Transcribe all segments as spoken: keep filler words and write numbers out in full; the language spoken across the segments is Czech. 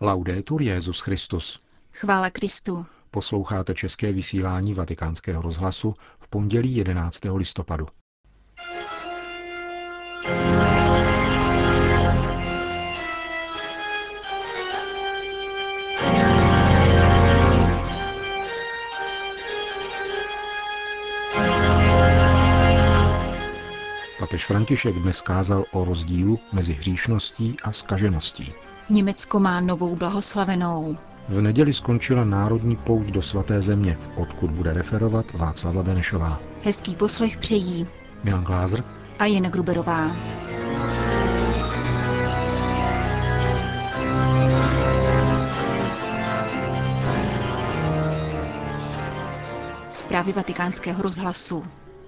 Laudetur Jesus Christus. Chvála Kristu. Posloucháte české vysílání Vatikánského rozhlasu v pondělí jedenáctého listopadu. Papež František dnes kázal o rozdílu mezi hříšností a zkažeností. Německo má novou blahoslavenou. V neděli skončila národní pouť do svaté země, odkud bude referovat Václava Benešová. Hezký poslech přejí Milan Glázer a Jana Gruberová. Zprávy Vatikánského rozhlasu.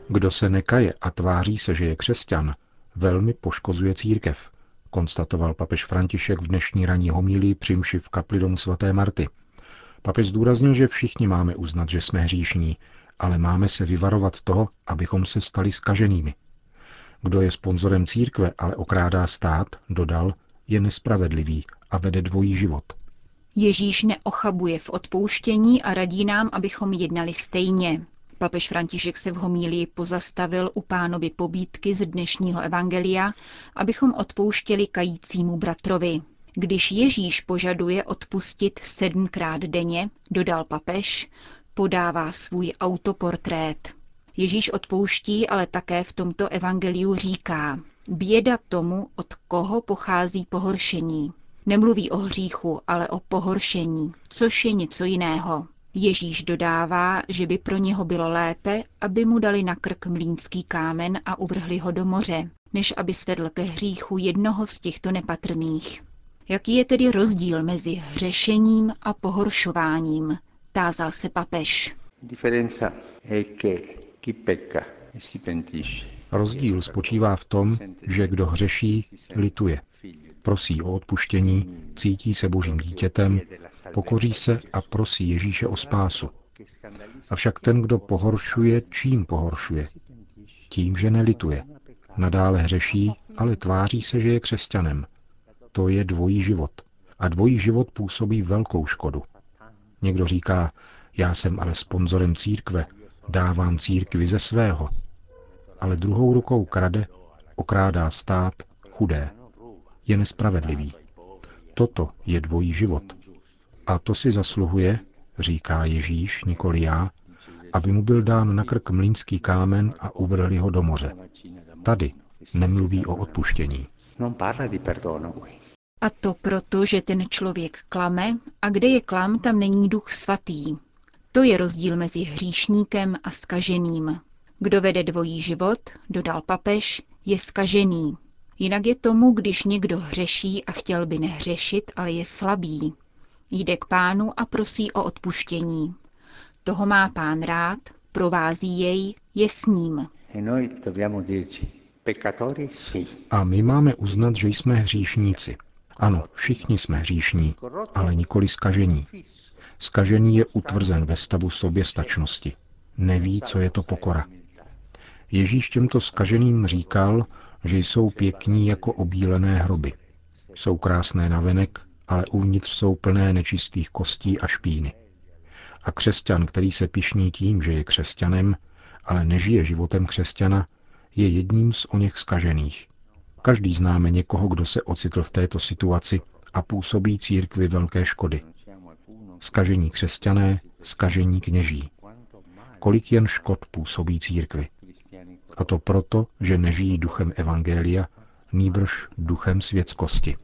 Kdo se nekaje a tváří se, že je křesťan, velmi poškozuje církev, konstatoval papež František v dnešní ranní homílii při mši v kapli domu svaté Marty. Papež zdůraznil, že všichni máme uznat, že jsme hříšní, ale máme se vyvarovat toho, abychom se stali zkaženými. Kdo je sponzorem církve, ale okrádá stát, dodal, je nespravedlivý a vede dvojí život. Ježíš neochabuje v odpouštění a radí nám, abychom jednali stejně. Papež František se v homílii pozastavil u Pánovy pobídky z dnešního evangelia, abychom odpouštěli kajícímu bratrovi. Když Ježíš požaduje odpustit sedmkrát denně, dodal papež, podává svůj autoportrét. Ježíš odpouští, ale také v tomto evangeliu říká: běda tomu, od koho pochází pohoršení. Nemluví o hříchu, ale o pohoršení, což je něco jiného. Ježíš dodává, že by pro něho bylo lépe, aby mu dali na krk mlýnský kámen a uvrhli ho do moře, než aby svedl ke hříchu jednoho z těchto nepatrných. Jaký je tedy rozdíl mezi hřešením a pohoršováním? Tázal se papež. Rozdíl spočívá v tom, že kdo hřeší, lituje. Prosí o odpuštění, cítí se božím dítětem, pokoří se a prosí Ježíše o spásu. Avšak ten, kdo pohoršuje, čím pohoršuje? Tím, že nelituje. Nadále hřeší, ale tváří se, že je křesťanem. To je dvojí život. A dvojí život působí velkou škodu. Někdo říká, já jsem ale sponzorem církve, dávám církvi ze svého. Ale druhou rukou krade, okrádá stát, chudé. Je nespravedlivý. Toto je dvojí život. A to si zasluhuje, říká Ježíš, nikoli já, aby mu byl dán na krk mlýnský kámen a uvrhli ho do moře. Tady nemluví o odpuštění. A to proto, že ten člověk klame a kde je klam, tam není Duch svatý. To je rozdíl mezi hříšníkem a zkaženým. Kdo vede dvojí život, dodal papež, je zkažený. Jinak je tomu, když někdo hřeší a chtěl by nehřešit, ale je slabý. Jde k Pánu a prosí o odpuštění. Toho má Pán rád, provází jej, je s ním. A my máme uznat, že jsme hříšníci. Ano, všichni jsme hříšní, ale nikoli zkažení. Zkažený je utvrzen ve stavu soběstačnosti. Neví, co je to pokora. Ježíš těmto zkaženým říkal, že jsou pěkní jako obílené hroby. Jsou krásné navenek, ale uvnitř jsou plné nečistých kostí a špíny. A křesťan, který se pyšní tím, že je křesťanem, ale nežije životem křesťana, je jedním z oněch zkažených. Každý známe někoho, kdo se ocitl v této situaci a působí církvi velké škody. Zkažení křesťané, zkažení kněží. Kolik jen škod působí církvi. A to proto, že nežijí duchem evangelia, nýbrž duchem světskosti.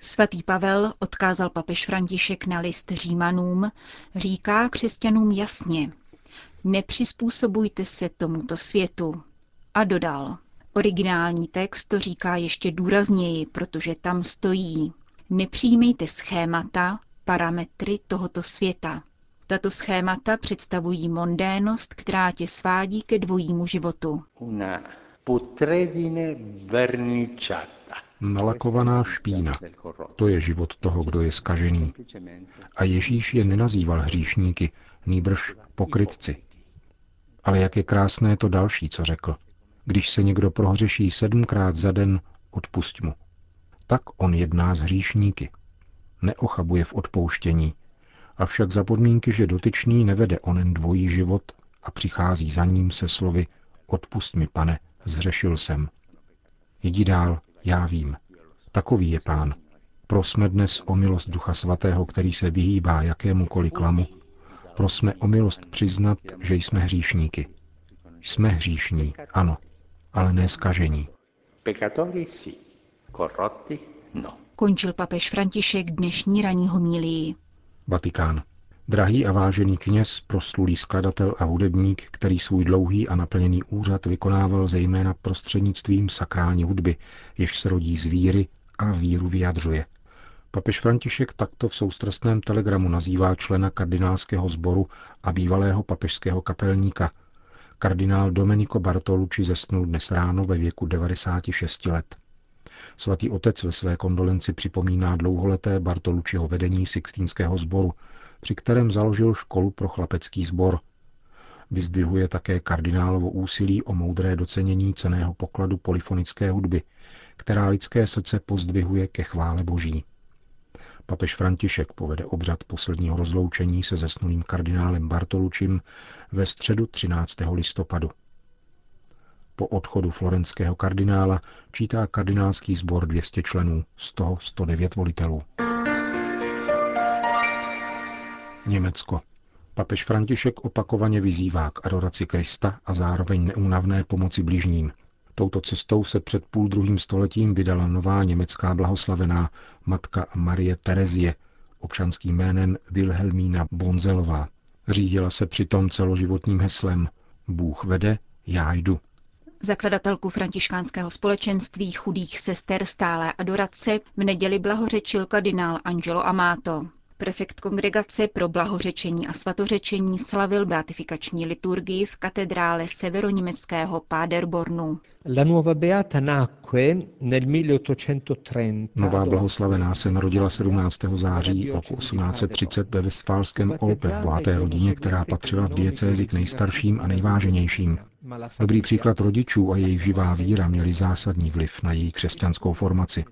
Svatý Pavel, odkázal papež František na list Římanům, říká křesťanům jasně, nepřizpůsobujte se tomuto světu. A dodal, originální text to říká ještě důrazněji, protože tam stojí, nepřijímejte schémata, parametry tohoto světa. Tato schémata představují mondénost, která tě svádí ke dvojímu životu. Nalakovaná špína. To je život toho, kdo je zkažený. A Ježíš je nenazýval hříšníky, nýbrž pokrytci. Ale jak je krásné to další, co řekl. Když se někdo prohřeší sedmkrát za den, odpusť mu. Tak on jedná s hříšníky. Neochabuje v odpouštění, avšak za podmínky, že dotyčný nevede onen dvojí život a přichází za ním se slovy odpusť mi, pane, zhřešil jsem. Jdi dál, já vím. Takový je Pán. Prosme dnes o milost Ducha Svatého, který se vyhýbá jakémukoliv klamu. Prosme o milost přiznat, že jsme hříšníky. Jsme hříšní, ano, ale ne zkažení. Končil papež František dnešní ranní homílii. Vatikán. Drahý a vážený kněz, proslulý skladatel a hudebník, který svůj dlouhý a naplněný úřad vykonával zejména prostřednictvím sakrální hudby, jež se rodí z víry a víru vyjadřuje. Papež František takto v soustrastném telegramu nazývá člena kardinálského sboru a bývalého papežského kapelníka. Kardinál Domenico Bartolucci zesnul dnes ráno ve věku devadesáti šesti let. Svatý otec ve své kondolenci připomíná dlouholeté Bartolucciho vedení Sixtínského sboru, při kterém založil školu pro chlapecký sbor. Vyzdvihuje také kardinálovo úsilí o moudré docenění cenného pokladu polyfonické hudby, která lidské srdce pozdvihuje ke chvále Boží. Papež František povede obřad posledního rozloučení se zesnulým kardinálem Bartolucim ve středu třináctého listopadu. Po odchodu florenského kardinála čítá kardinálský sbor dvě stě členů, z toho sto devět volitelů. Německo. Papež František opakovaně vyzývá k adoraci Krista a zároveň neúnavné pomoci bližním. Touto cestou se před půl druhým stoletím vydala nová německá blahoslavená matka Marie Terezie, občanským jménem Wilhelmine Bonzelová. Řídila se přitom celoživotním heslem Bůh vede, já jdu. Zakladatelku františkánského společenství chudých sester stálé adorace v neděli blahořečil kardinál Angelo Amato. Prefekt Kongregace pro blahořečení a svatořečení slavil beatifikační liturgii v katedrále severoněmeckého Paderbornu. Nová blahoslavená se narodila sedmnáctého září roku osmnáct set třicet ve Vestfálském Olpe v bohaté rodině, která patřila v diecézi k nejstarším a nejváženějším. Dobrý příklad rodičů a jejich živá víra měly zásadní vliv na její křesťanskou formaci.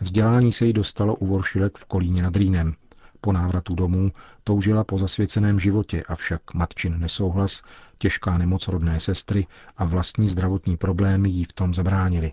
Vzdělání se jí dostalo u Voršilek v Kolíně nad Rýnem. Po návratu domů toužila po zasvěceném životě, avšak matčin nesouhlas, těžká nemoc rodné sestry a vlastní zdravotní problémy jí v tom zabránili.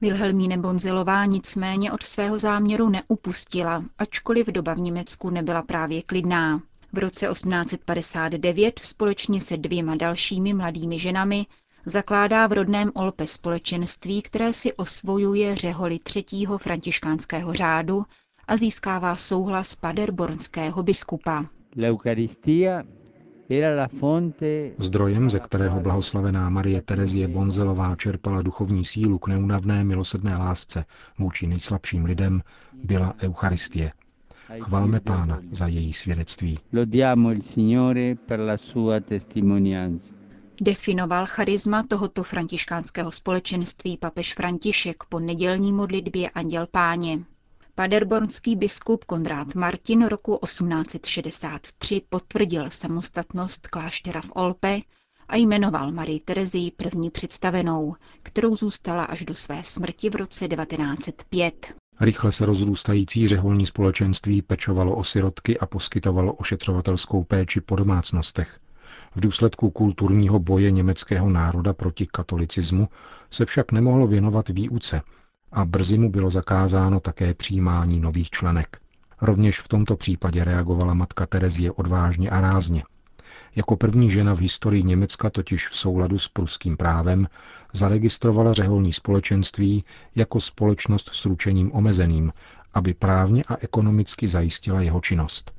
Wilhelmine Bonzelová nicméně od svého záměru neupustila, ačkoliv doba v Německu nebyla právě klidná. V roce osmnáct set padesát devět společně se dvěma dalšími mladými ženami zakládá v rodném Olpe společenství, které si osvojuje řeholi třetího františkánského řádu a získává souhlas paderbornského biskupa. Zdrojem, ze kterého blahoslavená Marie Terezie Bonzelová čerpala duchovní sílu k neúnavné milosrdné lásce vůči nejslabším lidem, byla Eucharistie. Chvalme Pána za její svědectví. Definoval charisma tohoto františkánského společenství papež František po nedělní modlitbě Anděl Páně. Paderbornský biskup Konrád Martin roku osmnáct set šedesát tři potvrdil samostatnost kláštera v Olpe a jmenoval Marii Terezii první představenou, kterou zůstala až do své smrti v roce devatenáct set pět. Rychle se rozrůstající řeholní společenství pečovalo o sirotky a poskytovalo ošetřovatelskou péči po domácnostech. V důsledku kulturního boje německého národa proti katolicismu se však nemohlo věnovat výuce a brzy mu bylo zakázáno také přijímání nových členek. Rovněž v tomto případě reagovala matka Terezie odvážně a rázně. Jako první žena v historii Německa totiž v souladu s pruským právem zaregistrovala řeholní společenství jako společnost s ručením omezeným, aby právně a ekonomicky zajistila jeho činnost.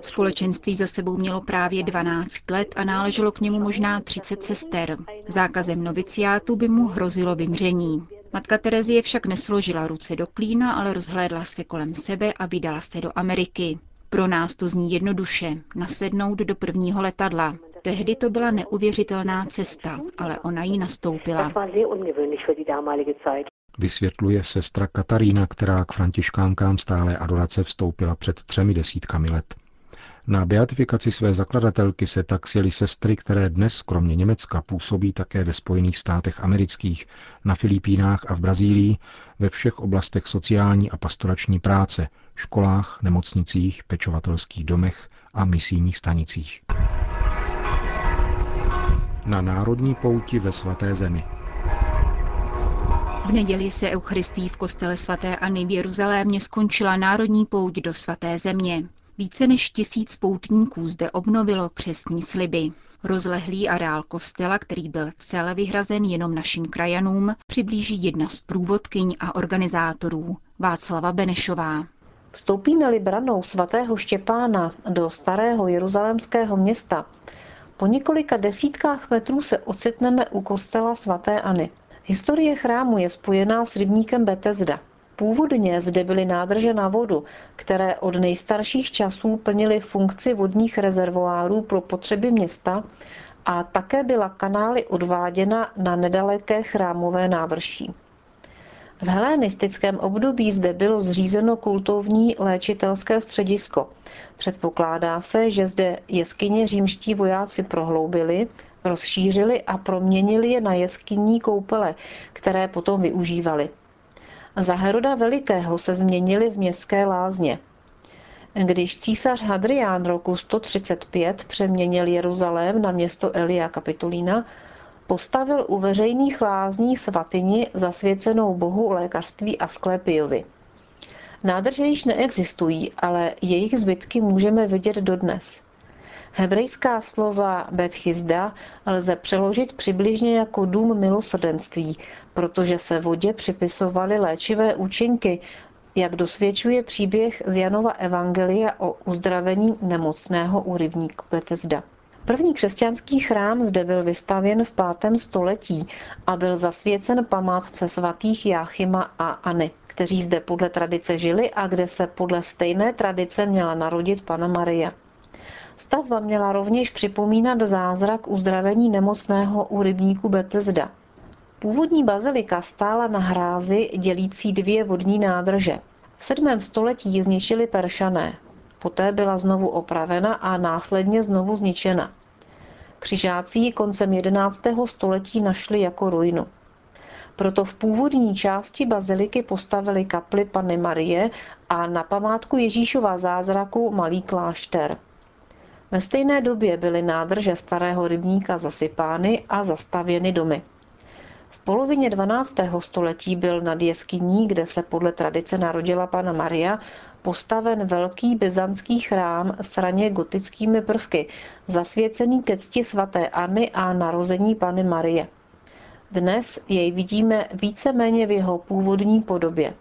Společenství za sebou mělo právě dvanáct let a náleželo k němu možná třicet sester. Zákazem noviciátu by mu hrozilo vymření. Matka Terezie však nesložila ruce do klína, ale rozhlédla se kolem sebe a vydala se do Ameriky. Pro nás to zní jednoduše, nasednout do prvního letadla. Tehdy to byla neuvěřitelná cesta, ale ona ji nastoupila. Vysvětluje sestra Katarína, která k františkánkám stále adorace vstoupila před třemi desítkami let. Na beatifikaci své zakladatelky se tak sjely sestry, které dnes kromě Německa působí také ve Spojených státech amerických, na Filipínách a v Brazílii, ve všech oblastech sociální a pastorační práce, školách, nemocnicích, pečovatelských domech a misijních stanicích. Na národní pouti ve Svaté zemi. V neděli se Eucharistií v kostele svaté Anny v Jeruzalémě skončila národní pouť do Svaté země. Více než tisíc poutníků zde obnovilo křestní sliby. Rozlehlý areál kostela, který byl celé vyhrazen jenom našim krajanům, přiblíží jedna z průvodkyň a organizátorů, Václava Benešová. Vstoupíme-li branou svatého Štěpána do starého jeruzalémského města, po několika desítkách metrů se ocitneme u kostela svaté Anny. Historie chrámu je spojená s rybníkem Betesda. Původně zde byly nádrže na vodu, které od nejstarších časů plnily funkci vodních rezervoárů pro potřeby města a také byla kanály odváděna na nedaleké chrámové návrší. V helenistickém období zde bylo zřízeno kultovní léčitelské středisko. Předpokládá se, že zde jeskyně římští vojáci prohloubili, rozšířili a proměnili je na jeskynní koupele, které potom využívali. Za Heroda Velikého se změnili v městské lázně. Když císař Hadrián roku sto třicet pět přeměnil Jeruzalém na město Elia Capitolina, postavil u veřejných lázní svatyni zasvěcenou bohu lékařství Asklepiovi. Nádrže již neexistují, ale jejich zbytky můžeme vidět dodnes. Hebrejská slova Betchisda lze přeložit přibližně jako dům milosrdenství, protože se vodě připisovaly léčivé účinky, jak dosvědčuje příběh z Janova evangelia o uzdravení nemocného u rybníku Betesda. První křesťanský chrám zde byl vystavěn v pátém století a byl zasvěcen památce svatých Jáchyma a Anny, kteří zde podle tradice žili a kde se podle stejné tradice měla narodit Panna Maria. Stavba měla rovněž připomínat zázrak uzdravení nemocného u rybníku Betesda. Původní bazilika stála na hrázi dělící dvě vodní nádrže. V sedmém století ji zničili Peršané. Poté byla znovu opravena a následně znovu zničena. Křižáci ji koncem jedenáctého století našli jako ruinu. Proto v původní části baziliky postavili kapli Panny Marie a na památku Ježíšova zázraku malý klášter. Ve stejné době byly nádrže starého rybníka zasypány a zastavěny domy. V polovině dvanáctého století byl nad jeskyní, kde se podle tradice narodila Panna Maria, postaven velký byzantský chrám s raně gotickými prvky, zasvěcený ke cti svaté Anny a narození Panny Marie. Dnes jej vidíme víceméně v jeho původní podobě.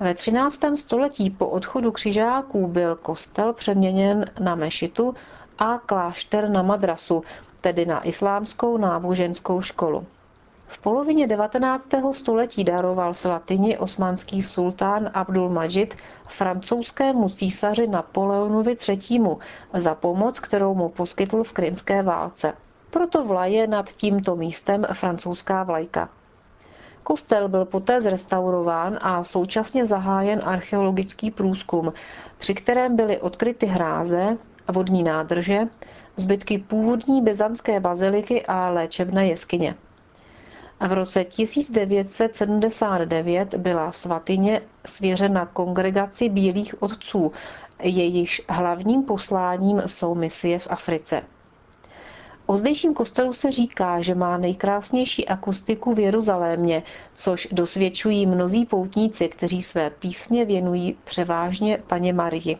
Ve třináctém století po odchodu křižáků byl kostel přeměněn na mešitu a klášter na madrasu, tedy na islámskou náboženskou školu. V polovině devatenáctého století daroval svatyni osmanský sultán Abdul Majid francouzskému císaři Napoleonovi třetímu za pomoc, kterou mu poskytl v krymské válce. Proto vlaje nad tímto místem francouzská vlajka. Kostel byl poté zrestaurován a současně zahájen archeologický průzkum, při kterém byly odkryty hráze, vodní nádrže, zbytky původní byzantské baziliky a léčebné jeskyně. A v roce tisíc devět set sedmdesát devět byla svatyně svěřena Kongregaci bílých otců, jejichž hlavním posláním jsou misie v Africe. O zdejším kostelu se říká, že má nejkrásnější akustiku v Jeruzalémě, což dosvědčují mnozí poutníci, kteří své písně věnují převážně Panně Marii.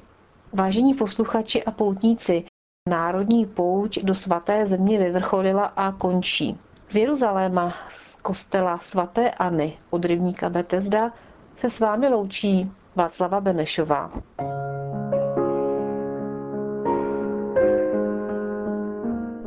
Vážení posluchači a poutníci, národní pouť do Svaté země vyvrcholila a končí. Z Jeruzaléma, z kostela svaté Anny od rybníka Betesda, se s vámi loučí Václava Benešová.